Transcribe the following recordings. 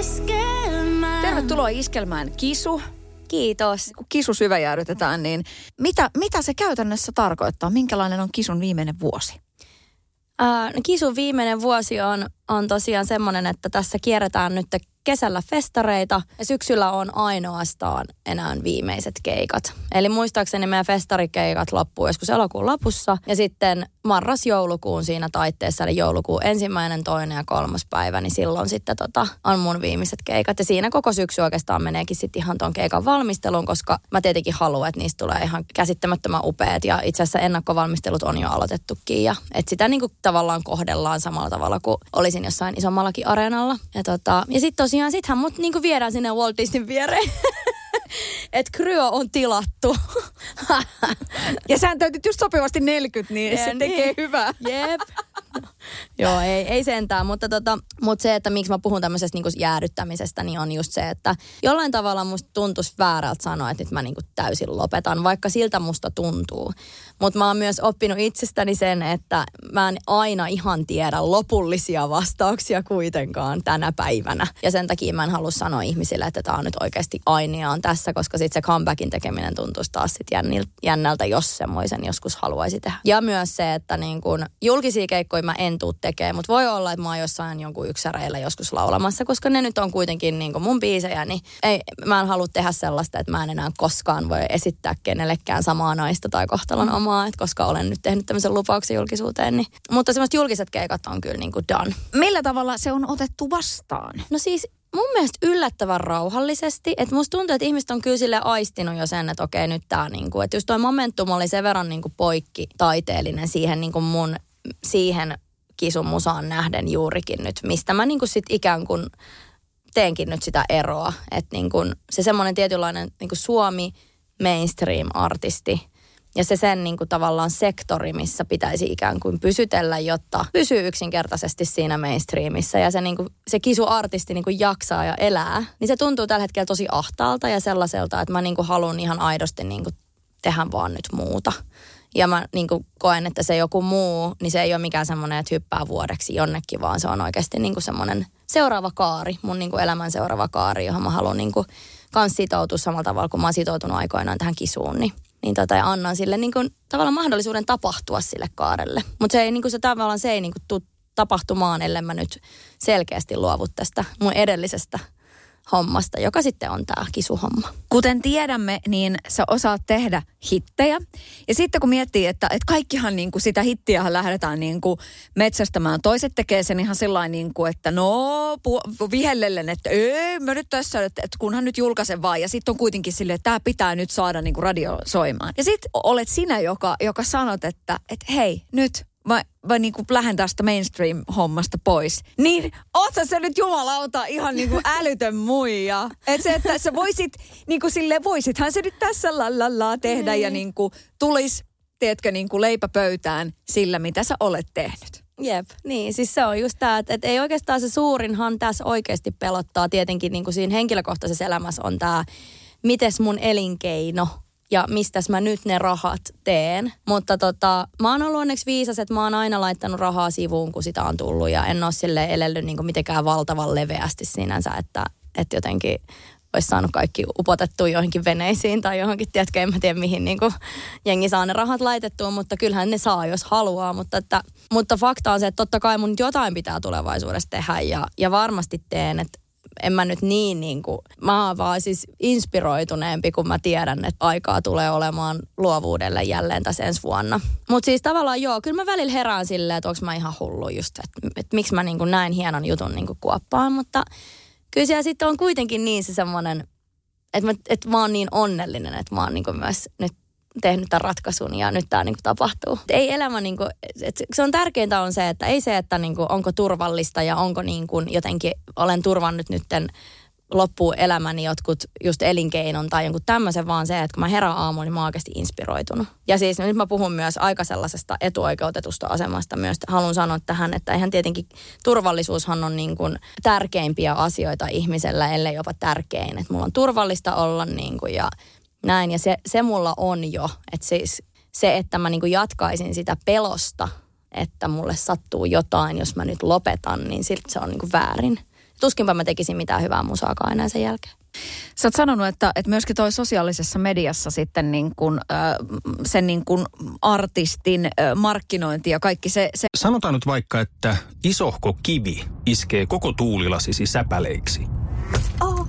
Iskelmään. Tervetuloa Iskelmään, Kisu. Kiitos. Kun Kisu syväjäädytetään, niin mitä se käytännössä tarkoittaa? Minkälainen on Kisun viimeinen vuosi? Kisun viimeinen vuosi on tosiaan semmoinen, että tässä kierretään nyt kesällä festareita. Ja syksyllä on ainoastaan enää viimeiset keikat. Eli muistaakseni meidän festarikeikat loppuu joskus elokuun lopussa. Ja sitten marras-joulukuun siinä taitteessa, eli joulukuun 1., 2. ja 3. päivä, niin silloin sitten on mun viimeiset keikat. Ja siinä koko syksy oikeastaan meneekin sitten ihan ton keikan valmisteluun, koska mä tietenkin haluan, että niistä tulee ihan käsittämättömän upeat. Ja itse asiassa ennakkovalmistelut on jo aloitettukin. Ja että sitä niinku tavallaan kohdellaan samalla tavalla kuin olisin jossain isommallakin areenalla. Ja sitten tosiaan sittenhän mut niinku viedään sinne Walt Disneyn viereen. Et kryo on tilattu. Ja sä täytit just sopivasti 40, niin se tekee hyvää. Jep. Joo, ei sentään, mutta se, että miksi mä puhun tämmöisestä niinku jäädyttämisestä, niin on just se, että jollain tavalla musta tuntuisi väärältä sanoa, että nyt mä niinku täysin lopetan, vaikka siltä musta tuntuu. Mutta mä oon myös oppinut itsestäni sen, että mä en aina ihan tiedä lopullisia vastauksia kuitenkaan tänä päivänä. Ja sen takia mä en halua sanoa ihmisille, että tää on nyt oikeasti ainiaan tässä, koska sit se comebackin tekeminen tuntuisi taas sit jännältä, jos semmoisen joskus haluaisi tehdä. Ja myös se, että niin kun julkisia keikkoja mä en tuu tekemään, mutta voi olla, että mä oon jossain jonkun yksäreillä joskus laulamassa, koska ne nyt on kuitenkin niin kuin mun biisejä, niin ei, mä en halua tehdä sellaista, että mä en enää koskaan voi esittää kenellekään samaa naista tai kohtalon omaa, että koska olen nyt tehnyt tämmöisen lupauksen julkisuuteen, niin. Mutta semmoiset julkiset keikat on kyllä niin kuin done. Millä tavalla se on otettu vastaan? No siis mun mielestä yllättävän rauhallisesti, että musta tuntuu, että ihmiset on kyllä sille aistinut jo sen, että okei nyt tää niinku, että just toi momentum oli sen verran niinku poikki taiteellinen siihen niinku mun siihen Kisun musaan nähden juurikin nyt, mistä mä niin kuin sit ikään kuin teenkin nyt sitä eroa. Että niin kuin se semmoinen tietynlainen niin kuin Suomi mainstream-artisti ja se sen niin kuin tavallaan sektori, missä pitäisi ikään kuin pysytellä, jotta pysyy yksinkertaisesti siinä mainstreamissa ja se, niin kuin, se Kisu-artisti niin kuin jaksaa ja elää. Niin se tuntuu tällä hetkellä tosi ahtaalta ja sellaiselta, että mä niin kuin haluan ihan aidosti niin kuin tehdä vaan nyt muuta. Ja mä niin kuin koen, että se joku muu, niin se ei ole mikään semmoinen, että hyppää vuodeksi jonnekin, vaan se on oikeasti niin kuin semmoinen seuraava kaari, mun niin kuin elämän seuraava kaari, johon mä haluan niin kuin kans sitoutua samalla tavalla, kun mä oon sitoutunut aikoinaan tähän Kisuun, niin annan sille niin kuin tavallaan mahdollisuuden tapahtua sille kaarelle. Mutta se ei niin kuin se tavallaan, se ei niin kuin tule tapahtumaan, ellei mä nyt selkeästi luovu tästä mun edellisestä hommasta, joka sitten on tämä Kisu-homma. Kuten tiedämme, niin sä osaat tehdä hittejä. Ja sitten kun miettii, että kaikkihan niin kuin sitä hittiähän lähdetään niin kuin metsästämään. Toiset tekee sen ihan sillain niin kuin, että no vihellellen, että ei, mä nyt tässä, että kunhan nyt julkaisen vaan. Ja sitten on kuitenkin silleen, että tämä pitää nyt saada niin kuin radio soimaan. Ja sitten olet sinä, joka sanot, että hei, nyt Mä niin kuin lähden tästä mainstream-hommasta pois. Niin oot sä nyt jumalauta ihan niin kuin älytön muija. Että se, että sä voisit, niin kuin silleen voisithan se nyt tässä lallallaa tehdä ja niin kuin tulis, teetkö niin kuin leipäpöytään sillä, mitä sä olet tehnyt. Jep, niin siis se on just tää, että ei oikeastaan se suurinhan tässä oikeasti pelottaa. Tietenkin niin kuin siinä henkilökohtaisessa elämässä on tää, mites mun elinkeino ja mistäs mä nyt ne rahat teen. Mutta mä oon ollut onneksi viisas, että mä oon aina laittanut rahaa sivuun, kun sitä on tullut. Ja en oo silleen elellyt niin kuin mitenkään valtavan leveästi sinänsä, että jotenkin olisi saanut kaikki upotettua johonkin veneisiin tai johonkin, tiedätkö, en mä tiedä mihin niin kuin jengi saa ne rahat laitettua, mutta kyllähän ne saa, jos haluaa. Mutta fakta on se, että totta kai mun jotain pitää tulevaisuudessa tehdä ja varmasti teen, että en mä nyt niin kuin, mä oon vaan siis inspiroituneempi, kun mä tiedän, että aikaa tulee olemaan luovuudelle jälleen tässä ensi vuonna. Mutta siis tavallaan joo, kyllä mä välillä herään silleen, että onko mä ihan hullu just, että miksi mä niin kuin näin hienon jutun niin kuin kuoppaan. Mutta kyllä siellä sitten on kuitenkin niin se semmoinen, että mä oon niin onnellinen, että mä oon niin kuin myös nyt tehnyt tämän ratkaisun ja nyt tämä niinku tapahtuu. Ei elämä niinku, se on tärkeintä on se, että ei se, että niinku, onko turvallista ja onko niinku, jotenkin olen turvannut nytten loppuun elämäni jotkut just elinkeinon tai jonkun tämmöisen, vaan se, että kun mä herään aamuun, niin mä oon oikeasti inspiroitunut. Ja siis nyt mä puhun myös aika sellaisesta etuoikeutetusta asemasta myös. Haluan sanoa tähän, että eihän tietenkin turvallisuushan on niin kuin tärkeimpiä asioita ihmisellä, ellei jopa tärkein. Että mulla on turvallista olla niin kuin ja näin. Ja se mulla on jo. Että siis se, että mä niin kuin jatkaisin sitä pelosta, että mulle sattuu jotain, jos mä nyt lopetan, niin silti se on niin kuin väärin. Tuskinpä mä tekisin mitään hyvää musaakaan enää sen jälkeen. Sä oot sanonut, että myöskin toi sosiaalisessa mediassa sitten niin kun, sen niin kun artistin markkinointi ja kaikki se... Sanotaan nyt vaikka, että isohko kivi iskee koko tuulilasisi säpäleiksi. Oh,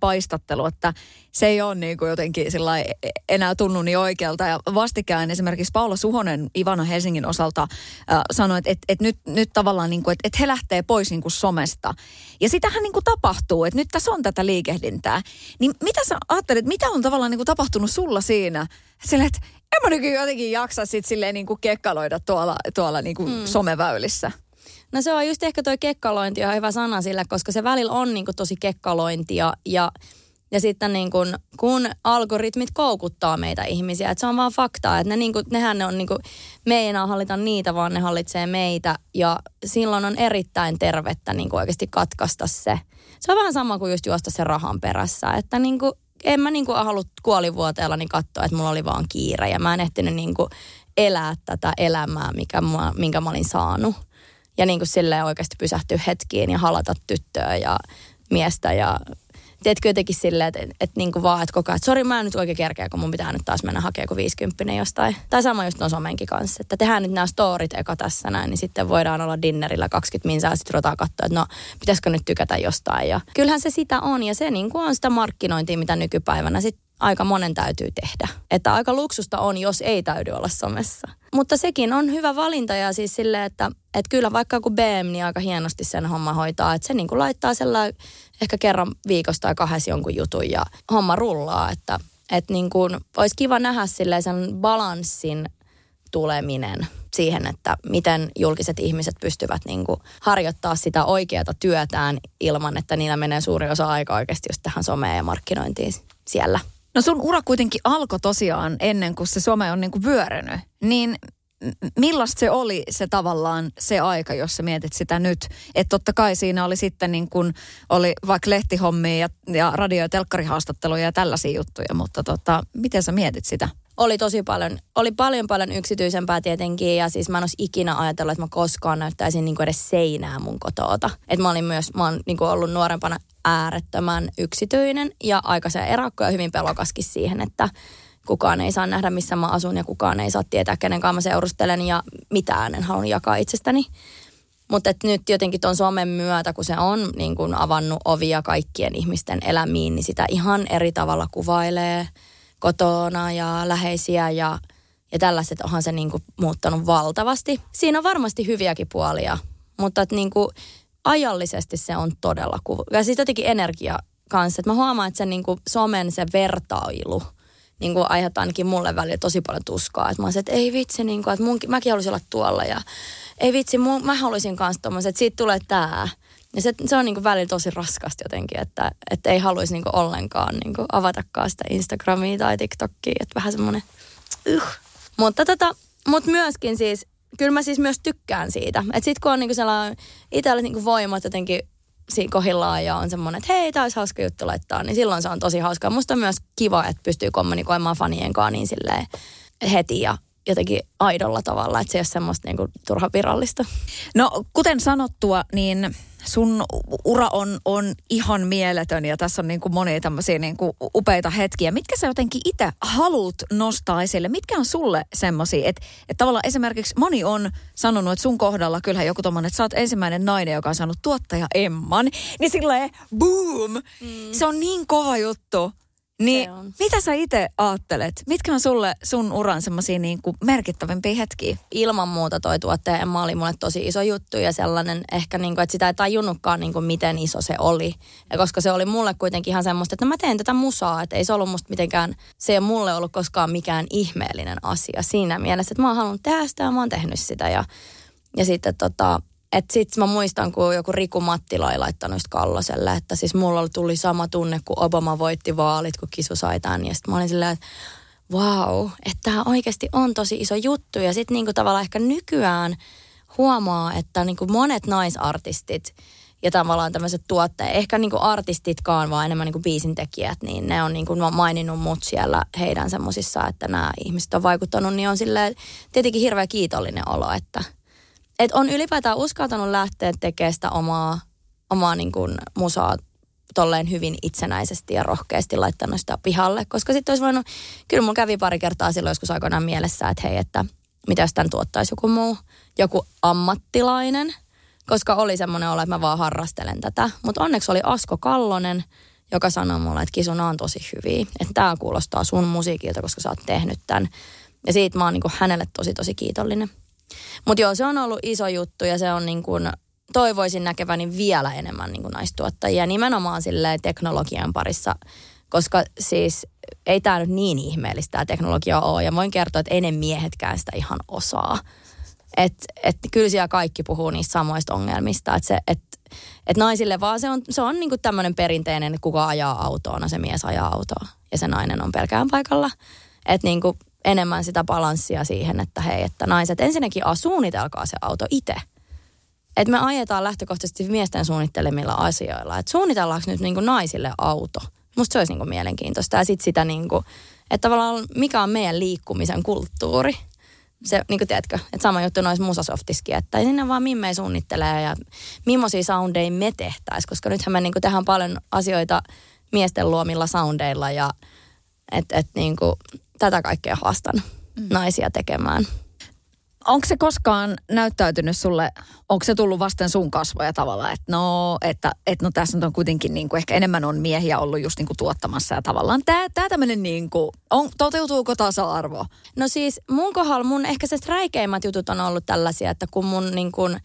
Paistattelu, että se ei ole niin kuin jotenkin sillai enää tunnu niin oikealta. Ja vastikään esimerkiksi Paolo Suhonen Ivana Helsingin osalta sanoi, että nyt tavallaan, niin kuin, että he lähtee pois niin kuin somesta. Ja sitähän niin kuin tapahtuu, että nyt tässä on tätä liikehdintää. Niin mitä sä ajattelet, mitä on tavallaan niin kuin tapahtunut sulla siinä? Sillä, että en mä nykyään jotenkin jaksa sit silleen niin kuin kekkaloida tuolla niin kuin someväylissä. No se on just ehkä toi kekkalointi on hyvä sana sillä, koska se välillä on niinku tosi kekkalointia ja sitten niinku, kun algoritmit koukuttaa meitä ihmisiä, että se on vaan faktaa, että nehän me ei enää hallita niitä, vaan ne hallitsee meitä ja silloin on erittäin tervettä niinku oikeasti katkaista se. Se on vähän sama kuin just juosta sen rahan perässä, että niinku, en mä niinku halua kuolivuoteellani katsoa, että mulla oli vaan kiire ja mä en ehtinyt niinku elää tätä elämää, minkä mä olin saanut. Ja niin kuin silleen oikeasti pysähtyä hetkiin ja halata tyttöä ja miestä ja teetkö jotenkin silleen, että niin kuin vaan, että koko ajan, että sori mä en nyt oikein kerkeä, kun mun pitää nyt taas mennä hakemaan joku 50 jostain. Tai sama just noin somenkin kanssa, että tehdään nyt nämä storit eka tässä näin, niin sitten voidaan olla dinnerillä 20 minsaa ja sitten ruvetaan katsoa, että no pitäisikö nyt tykätä jostain. Ja kyllähän se sitä on ja se niin kuin on sitä markkinointia, mitä nykypäivänä sitten aika monen täytyy tehdä. Että aika luksusta on, jos ei täydy olla somessa. Mutta sekin on hyvä valinta ja siis silleen, että kyllä vaikka joku BM, niin aika hienosti sen homma hoitaa. Että se niin kuin laittaa sellainen ehkä kerran viikossa tai kahdessa jonkun jutun ja homma rullaa. Että niin kuin olisi kiva nähdä silleen sen balanssin tuleminen siihen, että miten julkiset ihmiset pystyvät niin kuin harjoittaa sitä oikeata työtään ilman, että niillä menee suuri osa aikaa oikeasti just tähän someen ja markkinointiin siellä. No sun ura kuitenkin alkoi tosiaan ennen kuin se some on niin kuin vyörynyt, niin millaista se oli se tavallaan se aika, jos sä mietit sitä nyt? Että totta kai siinä oli sitten niin kuin, oli vaikka lehtihommia ja radio- ja telkkarihaastatteluja ja tällaisia juttuja, mutta miten sä mietit sitä? Oli paljon yksityisempää tietenkin ja siis mä en olisi ikinä ajatellut, että mä koskaan näyttäisin niin kuin edes seinää mun kotoota. Että mä oon niin kuin ollut nuorempana äärettömän yksityinen ja aika se erakko ja hyvin pelokaskin siihen, että kukaan ei saa nähdä missä mä asun ja kukaan ei saa tietää kenenkaan mä seurustelen ja mitään en halua jakaa itsestäni. Mutta nyt jotenkin tuon somen myötä, kun se on niin kuin avannut ovia kaikkien ihmisten elämiin, niin sitä ihan eri tavalla kuvailee kotona ja läheisiä ja tällaiset onhan se niin kuin muuttanut valtavasti. Siinä on varmasti hyviäkin puolia, mutta että niin kuin ajallisesti se on todella ja siis jotenkin energia kanssa. Että mä huomaan, että se niin kuin somen se vertailu niin kuin aiheuttaa ainakin mulle välillä tosi paljon tuskaa. Että mä oon se, että ei vitsi, niin kuin, että mäkin haluaisin olla tuolla ja ei vitsi, mä haluaisin kanssa tommoisen, että siitä tulee tää. Ja se on niin kuin välillä tosi raskasta jotenkin, että ei haluaisi niin kuin ollenkaan niin kuin avatakaan sitä Instagramia tai TikTokia. Että vähän semmoinen... Mutta myöskin siis... Kyllä mä siis myös tykkään siitä. Että sit kun on niinku sellainen itsellä niinku voimat jotenkin siinä kohillaan ja on semmoinen, että hei, tää olisi hauska juttu laittaa, niin silloin se on tosi hauskaa. Musta on myös kiva, että pystyy kommunikoimaan fanien kanssa niin silleen heti ja jotenkin aidolla tavalla, että se ei ole semmoista niinku turha virallista. No, kuten sanottua, niin... Sun ura on ihan mieletön ja tässä on niin kuin monia tämmöisiä niin kuin upeita hetkiä. Mitkä sä jotenkin itse haluat nostaa esille? Mitkä on sulle semmoisia? Että tavallaan esimerkiksi moni on sanonut, että sun kohdalla kyllähän joku tommoinen, että sä oot ensimmäinen nainen, joka on saanut tuottaja Emman. Niin silleen boom! Se on niin kova juttu. Niin, mitä sä itse ajattelet? Mitkä on sulle sun uran semmosia niin kuin merkittävimpiä hetkiä? Ilman muuta toi tuotteen emma oli mulle tosi iso juttu ja sellainen ehkä niin kuin, että sitä ei tajunnutkaan niin kuin miten iso se oli. Ja koska se oli mulle kuitenkin ihan semmoista, että no mä teen tätä musaa, että ei se ollut musta mitenkään, se ei ole mulle ollut koskaan mikään ihmeellinen asia siinä mielessä, että mä oon halunnut tehdä sitä ja mä oon tehnyt sitä ja sitten että sit mä muistan, kun joku Riku Mattila ei laittanut Kalloselle, että siis mulla tuli sama tunne, kun Obama voitti vaalit, kun Kisu sai tämän. Ja sit mä olin silleen, että vau, että tämä oikeasti on tosi iso juttu. Ja sit niinku tavallaan ehkä nykyään huomaa, että niinku monet naisartistit ja tavallaan tämmöiset tuotteet, ehkä niinku artistitkaan, vaan enemmän niinku biisintekijät, niin ne on niinku maininnut mut siellä heidän semmosissa, että nämä ihmiset on vaikuttanut, niin on silleen tietenkin hirveä kiitollinen olo, että... Että on ylipäätään uskaltanut lähteä tekemään sitä omaa niin kuin musaa tolleen hyvin itsenäisesti ja rohkeasti laittanut sitä pihalle. Koska sitten olisi voinut, kyllä mun kävi pari kertaa silloin joskus aikoinaan mielessä, että hei, että mitä jos tämän tuottaisi joku muu, joku ammattilainen. Koska oli semmoinen olo, että mä vaan harrastelen tätä. Mutta onneksi oli Asko Kallonen, joka sanoi mulle, että Kisu, nää on tosi hyviä. Että tää kuulostaa sun musiikilta, koska sä oot tehnyt tämän. Ja siitä mä oon niin kuin hänelle tosi kiitollinen. Mutta joo, se on ollut iso juttu ja se on niin kuin, toivoisin näkeväni vielä enemmän niin kuin naistuottajia nimenomaan silleen teknologian parissa, koska siis ei tämä nyt niin ihmeellistä tämä teknologia ole ja voin kertoa, että ei ne miehetkään sitä ihan osaa. Et kyllä siellä kaikki puhuu niistä samoista ongelmista, että et naisille vaan se on niin kuin tämmöinen perinteinen, että kuka ajaa autoa, no se mies ajaa autoa ja se nainen on pelkään paikalla, että niin kuin enemmän sitä balanssia siihen, että hei, että naiset ensinnäkin suunnitelkaa se auto itse. Että me ajetaan lähtökohtaisesti miesten suunnittelemilla asioilla. Että suunnitellaanko nyt niinku naisille auto? Musta se olisi niinku mielenkiintoista. Ja sitten sitä niinku, että tavallaan mikä on meidän liikkumisen kulttuuri. Se niinku tiedätkö, että sama juttu noissa musasoftiskin, että ei sinne vaan mimmei suunnittelee ja millaisia soundeja me tehtäisiin. Koska nythän me niinku tehdään paljon asioita miesten luomilla soundeilla ja et niinku... Tätä kaikkea haastan naisia tekemään. Onko se koskaan näyttäytynyt sulle, onko se tullut vasten sun kasvoja tavallaan, että tässä nyt on kuitenkin niin kuin, ehkä enemmän on miehiä ollut just niin kuin tuottamassa ja tavallaan tämä tämmöinen niin kuin, toteutuuko tasa-arvo? No siis mun kohdalla mun ehkä se räikeimmät jutut on ollut tällaisia, että kun mun niin kuin,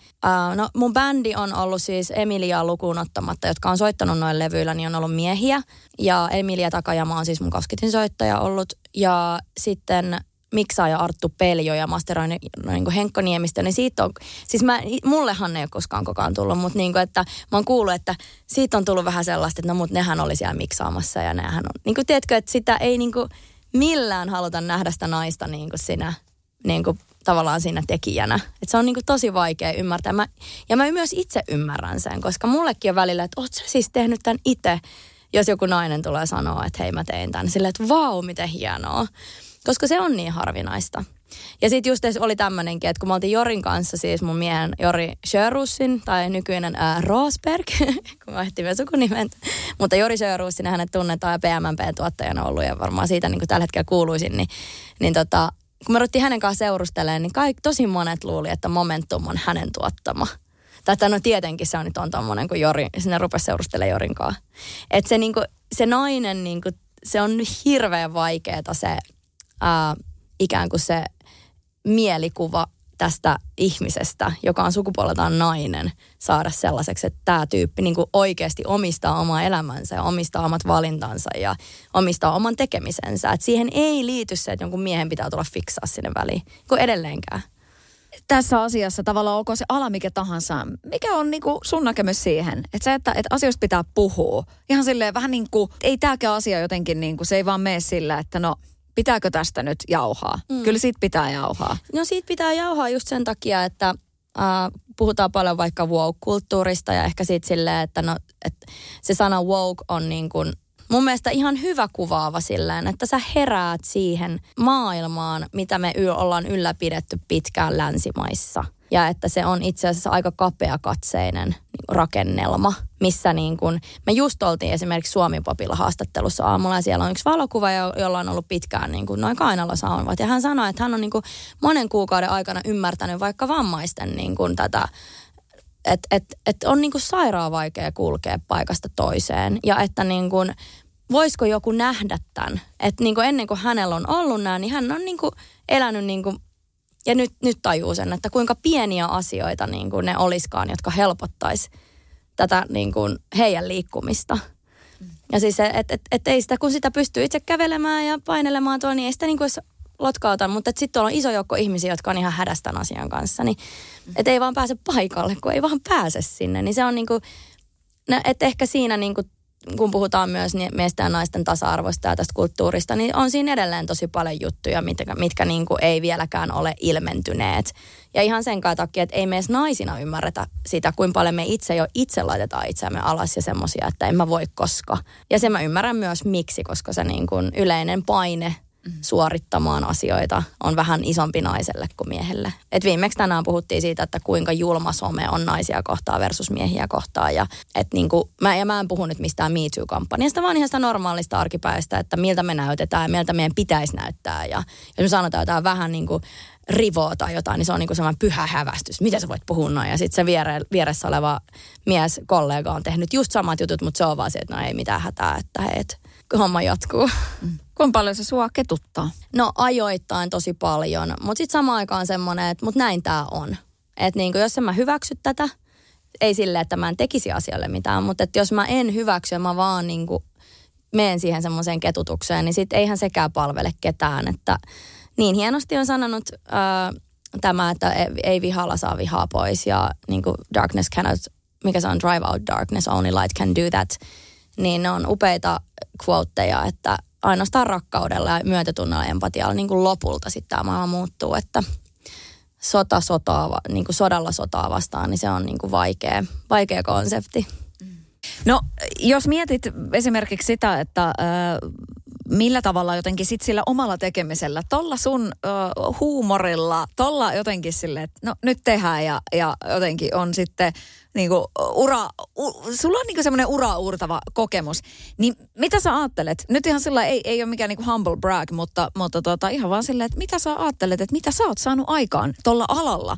mun bändi on ollut siis Emiliaa lukuun ottamatta, jotka on soittanut noin levyillä, niin on ollut miehiä ja Emilia Takajama on siis mun kosketin soittaja ollut ja sitten... miksaaja Arttu Peljö ja masteroin niin Henkko Niemistö, niin siitä on, siis mullehan ei ole koskaan tullut, mutta niin kuin, että mä oon kuullut, että siitä on tullut vähän sellaista, että no mut nehän oli siellä miksaamassa ja nehän on, niin kuin tiedätkö, että sitä ei niin kuin millään haluta nähdä sitä naista niin kuin sinä, niin kuin tavallaan siinä tekijänä. Että se on niin kuin tosi vaikea ymmärtää. Ja mä myös itse ymmärrän sen, koska mullekin on välillä, että oot sä siis tehnyt tämän itse, jos joku nainen tulee sanoa, että hei mä tein tämän, silleen, että vau, miten hienoa. Koska se on niin harvinaista. Ja sitten just oli tämmöinenkin, että kun me oltiin Jorin kanssa, siis mun miehen Jori Sjörussin, tai nykyinen Rosberg, kun mä ehtin vielä sukunimen. Mutta Jori Sjörussin, hänet tunnetaan ja PMMP-tuottajana ollut, ja varmaan siitä niin kuin tällä hetkellä kuuluisin, niin kun me ruvettiin hänen kanssa seurustelemaan, niin tosi monet luuli, että Momentum on hänen tuottama. Tai no tietenkin se on nyt on tommonen, kun Jori, sinne rupesi seurustelemaan Jorin kanssa. Että se, niin kuin, se nainen, niin kuin, se on hirveän vaikeeta se... ikään kuin se mielikuva tästä ihmisestä, joka on sukupuoleltaan nainen, saada sellaiseksi, että tämä tyyppi niin kuin oikeasti omistaa omaa elämänsä ja omistaa omat valintansa ja omistaa oman tekemisensä. Et siihen ei liity se, että jonkun miehen pitää tulla fiksaa sinne väliin, kun edelleenkään. Tässä asiassa tavallaan onko se ala mikä tahansa, mikä on niinku sun näkemys siihen, että asioista pitää puhua. Ihan silleen vähän niin kuin, ei tämäkään asia jotenkin, niinku, se ei vaan mene sillä, että no... Pitääkö tästä nyt jauhaa? Kyllä siitä pitää jauhaa. No siitä pitää jauhaa just sen takia, että puhutaan paljon vaikka woke-kulttuurista ja ehkä siitä silleen, että no, että se sana woke on niin kuin mun mielestä ihan hyvä kuvaava silleen, että sä heräät siihen maailmaan, mitä me ollaan ylläpidetty pitkään länsimaissa. Ja että se on itse asiassa aika kapeakatseinen rakennelma, missä niin kuin, me just oltiin esimerkiksi Suomi Popilla haastattelussa aamulla ja siellä on yksi valokuvaaja, jolla on ollut pitkään niin kuin noin kainalosaunuvat. Ja hän sanoi, että hän on niin kuin monen kuukauden aikana ymmärtänyt vaikka vammaisten niin kuin tätä, että on niin kuin sairaan vaikea kulkea paikasta toiseen ja että niin kuin voisiko joku nähdä tämän? Että niin kuin ennen kuin hänellä on ollut nämä, niin hän on niin kuin elänyt niin kuin, ja nyt tajuu sen, että kuinka pieniä asioita niin kuin ne oliskaan, jotka helpottaisi tätä niin kuin heidän liikkumista. Ja siis, et ei sitä, kun sitä pystyy itse kävelemään ja painelemaan tuolla, niin ei sitä niin kuin lotkauta, mutta sitten tuolla on iso joukko ihmisiä, jotka on ihan hädästän asian kanssa, niin et ei vaan pääse paikalle, kun ei vaan pääse sinne. Niin se on niin kuin, että ehkä siinä niin kuin, kun puhutaan myös miesten ja naisten tasa-arvoista ja tästä kulttuurista, niin on siinä edelleen tosi paljon juttuja, mitkä niin kuin ei vieläkään ole ilmentyneet. Ja ihan sen takia, että ei me edes naisina ymmärretä sitä, kuinka paljon me itse jo itse laitetaan itseämme alas ja semmoisia, että en mä voi koska. Ja sen mä ymmärrän myös miksi, koska se niin kuin yleinen paine suorittamaan asioita on vähän isompi naiselle kuin miehelle. Et viimeksi tänään puhuttiin siitä, että kuinka julma some on naisia kohtaan versus miehiä kohtaan. Ja, et niinku, mä en puhu nyt mistään Me Too-kampanjasta, vaan ihan sitä normaalista arkipäistä, että miltä me näytetään ja miltä meidän pitäisi näyttää. Ja jos me sanotaan jotain vähän niinku rivoa tai jotain, niin se on niinku semmoinen pyhä hävästys. Mitä sä voit puhua noin? Ja sitten se vieressä oleva mies, kollega on tehnyt just samat jutut, mutta se on vaan se, että no ei mitään hätää, että homma jatkuu. Kuinka paljon se sua ketuttaa? No ajoittain tosi paljon, mutta sitten samaan aikaan semmoinen, että mut näin tää on. Että niinku, jos en mä hyväksy tätä, ei silleen, että mä en tekisi asialle mitään, mutta että jos mä en hyväksy ja mä vaan niinku menen siihen semmoiseen ketutukseen, niin sitten eihän sekään palvele ketään. Että niin hienosti on sanonut tämä, että ei vihalla saa vihaa pois ja niinku darkness cannot, mikä se on, drive out darkness, only light can do that. Niin ne on upeita quoteja, että ainoastaan rakkaudella ja myötätunnolla ja empatialla niin kuin lopulta sitten tämä maailma muuttuu, että niin kuin sodalla sotaa vastaan, niin se on niin kuin vaikea konsepti. No, jos mietit esimerkiksi sitä, että millä tavalla jotenkin sit sillä omalla tekemisellä, tolla sun huumorilla, tolla jotenkin silleen, että no nyt tehdään ja jotenkin on sitten niinku sulla on niinku semmoinen uraa uurtava kokemus. Niin mitä sä ajattelet? Nyt ihan sillä ei ole mikään niinku humble brag, mutta ihan vaan silleen, että mitä sä ajattelet, että mitä sä oot saanut aikaan tolla alalla?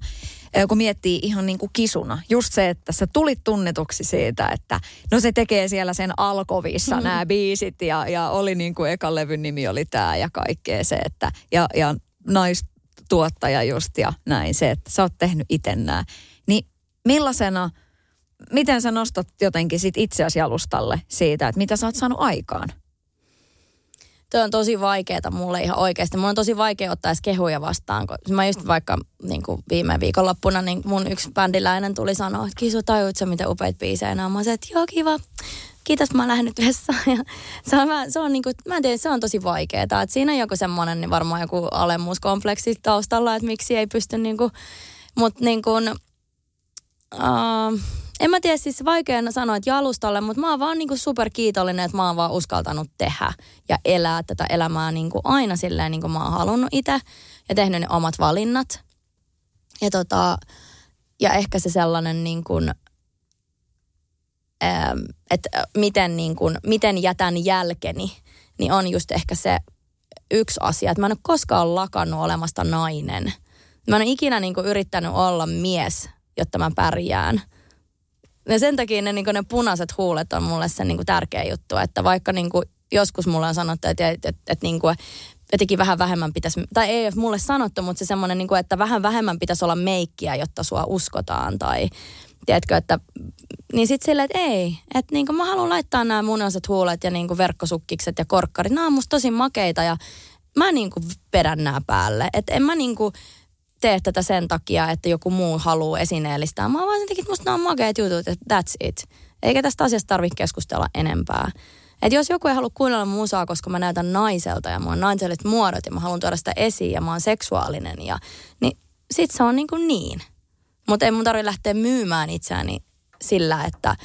Kun miettii ihan niin kuin kisuna, just se, että sä tulit tunnetuksi siitä, että no se tekee siellä sen alkovissa nämä biisit ja oli niin kuin ekan levyn nimi oli tää ja kaikkea se, että ja naistuottaja just ja näin se, että sä oot tehnyt itse nää. Niin millaisena, miten sä nostat jotenkin sit itseäsi jalustalle siitä, että mitä sä oot saanut aikaan? Tuo on tosi vaikeaa mulle ihan oikeasti. Mulla on tosi vaikea ottaa edes kehuja vastaan. Mä just vaikka niin kuin viime viikonloppuna niin mun yksi bändiläinen tuli sanoa, että Kisu, tajuutko miten upeat biisejä nämä on? Mä sanoin, että joo kiva, kiitos mä oon lähdennyt vessaan. Ja se on niin kuin, mä en tiedä, se on tosi vaikeaa. Että siinä on joku semmoinen, niin varmaan joku alemmuuskompleksi taustalla, että miksi ei pysty niin kuin, mutta niin kuin, en mä tiedä, siis vaikeana sanoa, että jalustalle, mutta mä oon vaan niinku superkiitollinen, että mä oon vaan uskaltanut tehdä ja elää tätä elämää niinku aina silleen, niin kuin mä oon halunnut itse ja tehnyt ne omat valinnat. Ja ehkä se sellainen, niin kuin, että miten jätän jälkeni, niin on just ehkä se yksi asia, että mä en ole koskaan lakannut olemasta nainen. Mä en ole ikinä niinku yrittänyt olla mies, jotta mä pärjään. Ja sen takia ne, niin kuin ne punaiset huulet on mulle se niin kuin tärkeä juttu, että vaikka niin kuin joskus mulle on sanottu, että niin kuin jotenkin vähän vähemmän pitäisi, tai ei ole mulle sanottu, mutta se semmoinen, niin kuin, että vähän vähemmän pitäisi olla meikkiä, jotta sua uskotaan, tai tiedätkö, että niin sitten silleen, että ei, että niin kuin mä haluan laittaa nämä punaiset huulet ja niin kuin verkkosukkikset ja korkkarit, nämä on musta tosi makeita ja mä niin kuin pedän nämä päälle, että en mä niin kuin tee tätä sen takia, että joku muu haluaa esineellistää. Mä oon vaan sen takia, että musta nämä on makeat jutut, että that's it. Eikä tästä asiasta tarvitse keskustella enempää. Että jos joku ei halua kuunnella musaa, koska mä näytän naiselta ja mulla on naiselliset muodot ja mä haluan tuoda sitä esiin ja mä oon seksuaalinen, ja, niin sit se on niin kuin niin. Mutta ei mun tarvitse lähteä myymään itseäni sillä, että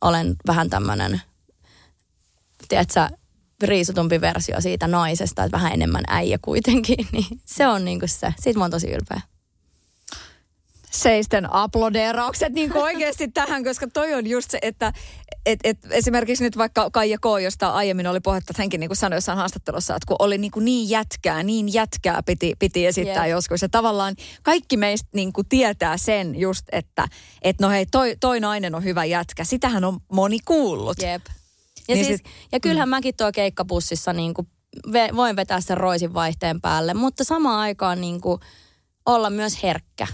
olen vähän tämmönen, tiedätkö, riisutumpi versio siitä naisesta, että vähän enemmän äijä kuitenkin, niin se on niinku se. Siitä mä oon tosi ylpeä. Seisten aplodeeraukset niin oikeasti tähän, koska toi on just se, että esimerkiksi nyt vaikka Kaija K., josta aiemmin oli puhetta, että hänkin niin kuin sanoi jossain haastattelussa, että kun oli niin jätkää piti esittää joskus. Ja tavallaan kaikki meistä niin kuin tietää sen just, että no hei, toi nainen on hyvä jätkä. Sitähän on moni kuullut. Jep. Ja kyllähän mäkin tuo keikkapussissa niinku voin vetää sen roisin vaihteen päälle, mutta samaan aikaan niinku olla myös herkkä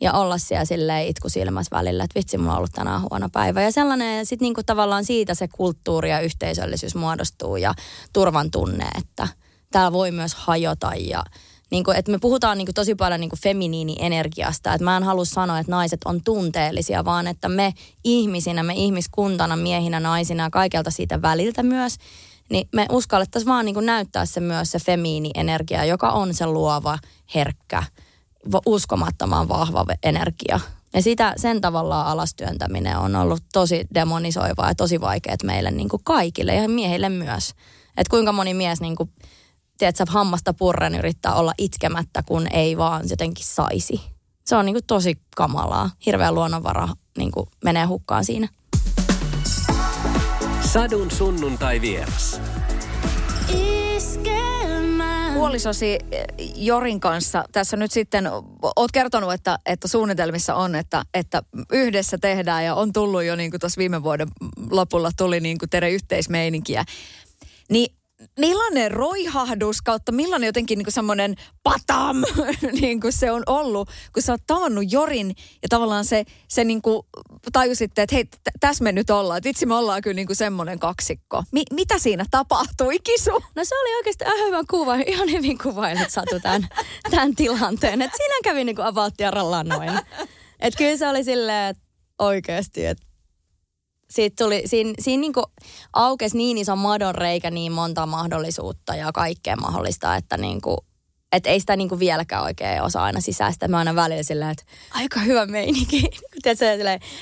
ja olla siellä silleen itkusilmässä välillä, että vitsi, mulla on ollut tänään huono päivä. Ja sellainen, sitten niinku tavallaan siitä se kulttuuri ja yhteisöllisyys muodostuu ja turvan tunne, että täällä voi myös hajota ja niinku, että me puhutaan niinku tosi paljon niinku feminiinienergiasta, että mä en halua sanoa, että naiset on tunteellisia, vaan että me ihmisinä, me ihmiskuntana, miehinä, naisina ja kaikelta siitä väliltä myös, niin me uskallettaisiin vaan niinku näyttää se myös se feminiinienergia, joka on se luova, herkkä, uskomattoman vahva energia. Ja sitä, sen tavallaan alastyöntäminen on ollut tosi demonisoivaa ja tosi vaikeaa meille niinku kaikille ja miehille myös. Että kuinka moni mies niinku... Tiedätkö, hammasta purren yrittää olla itkemättä, kun ei vaan jotenkin saisi. Se on niinku tosi kamalaa. Hirveä luonnonvara niinku menee hukkaan siinä. Sadun sunnuntai vieras. Puolisosi Jorin kanssa tässä nyt sitten, oot kertonut, että suunnitelmissa on, että yhdessä tehdään ja on tullut jo niinku tuossa viime vuoden lopulla tuli niinku teidän yhteismeininkiä. Niin millainen roihahdus kautta, millainen jotenkin niin kuin semmoinen patam niin kuin se on ollut, kun sä oot tavannut Jorin ja tavallaan se niin kuin tajusitte, että hei, tässä me nyt ollaan, että vitsi me ollaan kyllä niin kuin semmoinen kaksikko. Mitä siinä tapahtui, Kisu? No se oli oikeasti hyvä kuva, ihan hyvin kuvailut Satu tämän tilanteen, että siinä kävi niin kuin avaattiarallaan noin. Että kyllä se oli silleen, että oikeasti, että siinä niin kuin aukesi niin iso madonreikä niin monta mahdollisuutta ja kaikkea mahdollista, että niin kuin, et ei sitä niin kuin vieläkään oikein osaa aina sisäistä. Mä aina välillä silleen, että aika hyvä meininki.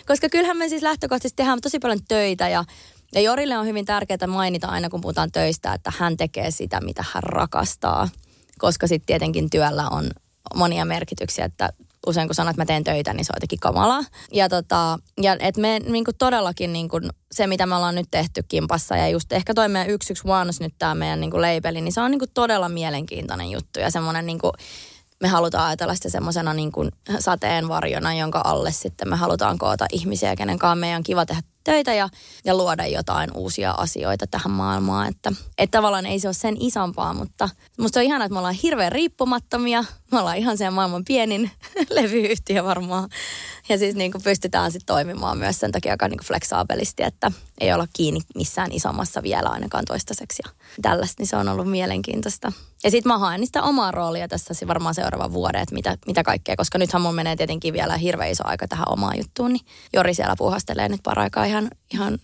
Koska kyllähän me siis lähtökohtaisesti tehdään tosi paljon töitä ja Jorille on hyvin tärkeää mainita aina, kun puhutaan töistä, että hän tekee sitä, mitä hän rakastaa. Koska sitten tietenkin työllä on monia merkityksiä, että usein kun sanon, että mä teen töitä, niin se on jotenkin kamalaa. Ja että me niinku todellakin niinku, se, mitä me ollaan nyt tehty kimpassa ja just ehkä toi meidän 111 nyt tämä meidän niinku labeli, niin se on niinku todella mielenkiintoinen juttu. Ja semmoinen niinku, me halutaan ajatella sitä semmoisena niinku sateenvarjona, jonka alle sitten me halutaan koota ihmisiä, kenen kanssa meidän on kiva tehdä töitä ja luoda jotain uusia asioita tähän maailmaan. Että tavallaan ei se ole sen isompaa, mutta musta on ihanaa, että me ollaan hirveän riippumattomia. Me ollaan ihan sen maailman pienin levyyhtiö varmaan. Ja siis niin kuin pystytään sitten toimimaan myös sen takia aika niin kuin fleksaabelisti, että ei olla kiinni missään isommassa vielä ainakaan toistaiseksi. Ja tällaista, niin se on ollut mielenkiintoista. Ja sitten mä haen niistä omaa roolia tässä varmaan seuraavan vuoden, että mitä kaikkea. Koska nythän mun menee tietenkin vielä hirveän iso aika tähän omaan juttuun, niin Jori siellä puuhastelee nyt paraikaa ihan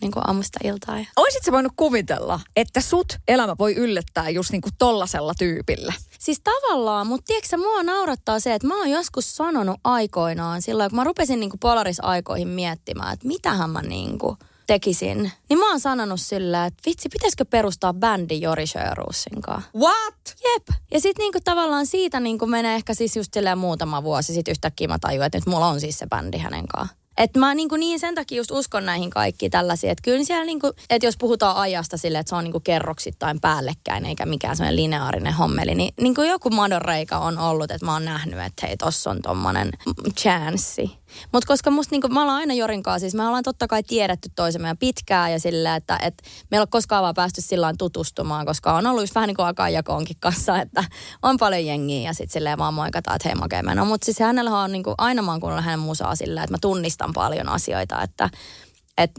niin kuin aamusta iltaa. Oisitko voinut kuvitella, että sut elämä voi yllättää just niin kuin tollasella tyypillä? Siis tavallaan, mutta tiedätkö mua naurattaa se, että mä oon joskus sanonut aikoinaan silloin, kun mä rupesin niin kuin polaris-aikoihin miettimään, että mitähän mä niin kuin tekisin. Niin mä oon sanonut sillä, että vitsi, pitäisikö perustaa bändi Jori Sjöroosin kanssa? What? Jep. Ja sit niinku tavallaan siitä niinku menee ehkä siis just silleen muutama vuosi. Sit yhtäkkiä mä tajuin, että nyt mulla on siis se bändi hänen kanssa. Että mä niin sen takia just uskon näihin kaikkiin tällaisiin. Että kyllä siellä niinku, että jos puhutaan ajasta silleen, että se on niinku kerroksittain päällekkäin eikä mikään semmoinen lineaarinen hommeli, niin niinku joku madonreika on ollut, että mä oon nähnyt, että hei, tossa on tommonen chanssi. Mutta koska musta niinku, mä ollaan aina Jorin kanssa, siis me ollaan totta kai tiedetty toisemme ja pitkään ja sillä, että meillä on koskaan vaan päästy silloin tutustumaan, koska on ollut just vähän niin kuin Aka-Jakonkin kanssa, että on paljon jengiä ja sitten silleen vaan moikataan, että hei makea mennä. Mutta siis hänellä on niinku, aina mä oon kuunnellut hänen musaa sillä, että mä tunnistan paljon asioita, että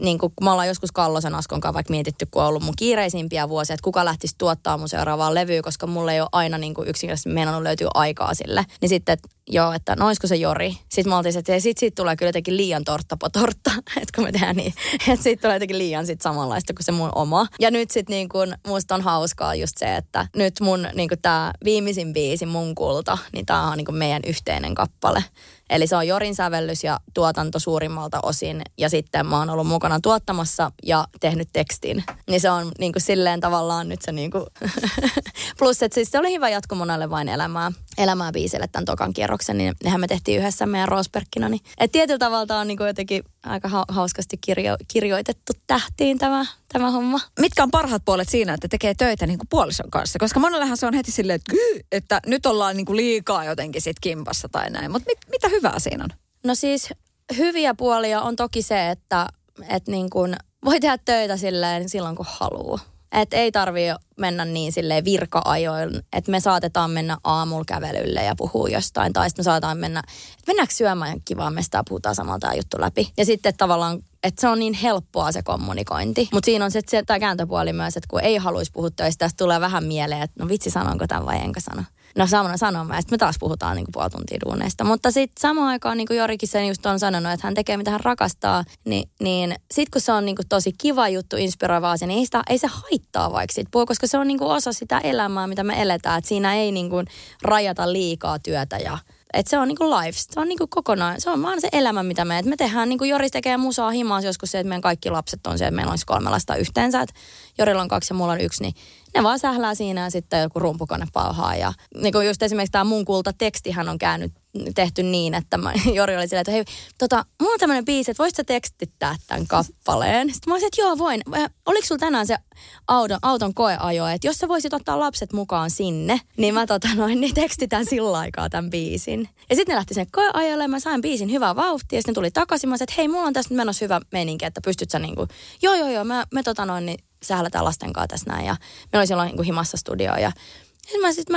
niinku, kun me ollaan joskus Kallosen Askon kanssa vaikka mietitty, kun on ollut mun kiireisimpiä vuosia, että kuka lähtisi tuottaa mun seuraavaan levyyn, koska mulla ei ole aina niinku yksinkertaisesti meinannut löytyy aikaa sille. Niin sitten, että joo, että no olisiko se Jori. Sitten me oltiin, että sit siitä tulee kyllä jotenkin liian tortta, että kun me tehdään niin. Että siitä tulee jotenkin liian sit samanlaista kuin se mun oma. Ja nyt sitten niinku, musta on hauskaa just se, että nyt mun niinku tää viimeisin biisi, Mun kulta, niin tää on niinku meidän yhteinen kappale. Eli se on Jorin sävellys ja tuotanto suurimmalta osin. Ja sitten mä oon ollut mukana tuottamassa ja tehnyt tekstin. Niin se on niin kuin silleen tavallaan nyt se niin kuin plus, että siis se oli hyvä jatku monalle vain elämää biisille tämän tokan kierroksen. Niin nehän me tehtiin yhdessä meidän Rosbergina. Niin. Et tietyllä tavalla on niin kuin jotenkin aika hauskasti kirjoitettu tähtiin tämä homma. Mitkä on parhaat puolet siinä, että tekee töitä niin kuin puolison kanssa? Koska monellehan se on heti silleen, että nyt ollaan niin kuin liikaa jotenkin sit kimpassa tai näin. Mutta mitä hyvää siinä on? No siis hyviä puolia on toki se, että niin kuin voi tehdä töitä silleen silloin, kun haluaa. Että ei tarvitse mennä niin silleen virka-ajoin, että me saatetaan mennä aamulla kävelylle ja puhua jostain. Tai sitten me saatetaan mennä, että mennäänkö syömään kivaa, me sitä puhutaan samalla tämä juttu läpi. Ja sitten tavallaan, että se on niin helppoa se kommunikointi. Mutta siinä on se, tämä kääntöpuoli myös, että kun ei haluaisi puhua töistä, tästä tulee vähän mieleen, että no vitsi, sanonko tämän vai enkä sano. No samana sanon mä, että me taas puhutaan niinku puoli tuntia duuneista. Mutta sitten samaan aikaan, niin kuin Jorikin sen just on sanonut, että hän tekee mitä hän rakastaa, niin sitten kun se on niinku tosi kiva juttu, inspiroiva asia, niin ei se haittaa vaikka siitä puhua, koska se on niinku osa sitä elämää, mitä me eletään. Et siinä ei niinku rajata liikaa työtä ja... Että se on niinku life, se on niinku kokonaan, se on vaan se elämä, mitä me, että me tehdään, niinku Jori tekee musaa himaas joskus se, että meidän kaikki lapset on se, että meillä olisi 3 lasta yhteensä, että Jorilla on 2 ja mulla on 1, niin ne vaan sählää siinä ja sitten joku rumpukone pauhaa ja niinku just esimerkiksi tämä mun kulta tekstihän on tehty niin, että Jori oli silleen, että hei, mulla on tämmöinen biisi, että voisit sä tekstittää tämän kappaleen? Sitten mä olisin, että joo, voin. Oliko sulla tänään se auton koeajo, että jos sä voisit ottaa lapset mukaan sinne, niin mä niin tekstitän sillä aikaa tämän biisin. Ja sitten ne lähti sinne koeajolle ja mä sain biisin hyvää vauhtia ja sitten ne tuli takaisin. Mä olisin, että hei, mulla on tässä nyt menossa hyvä meininki, että pystyt sä niinku, joo, me niin sählätään lasten kanssa tässä näin. Ja meillä oli silloin niinku himassa studio ja Sitten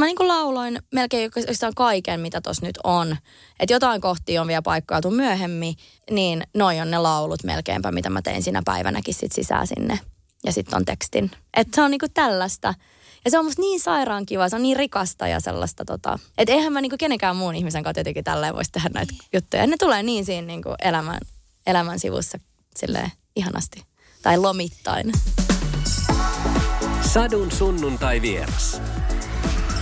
mä niinku lauloin melkein kaiken, mitä tuossa nyt on. Että jotain kohtia on vielä paikkailtu myöhemmin, niin noi on ne laulut melkeinpä, mitä mä tein siinä päivänäkin sit sisään sinne. Ja sitten on tekstin. Että se on niinku tällaista. Ja se on musta niin sairaan kiva, se on niin rikasta ja sellaista Että eihän mä niinku kenenkään muun ihmisen kanssa tietenkin tälleen voisi tehdä näitä juttuja. Ja ne tulee niin siinä niinku elämän sivussa silleen ihanasti. Tai lomittain. Sadun sunnuntai vieras.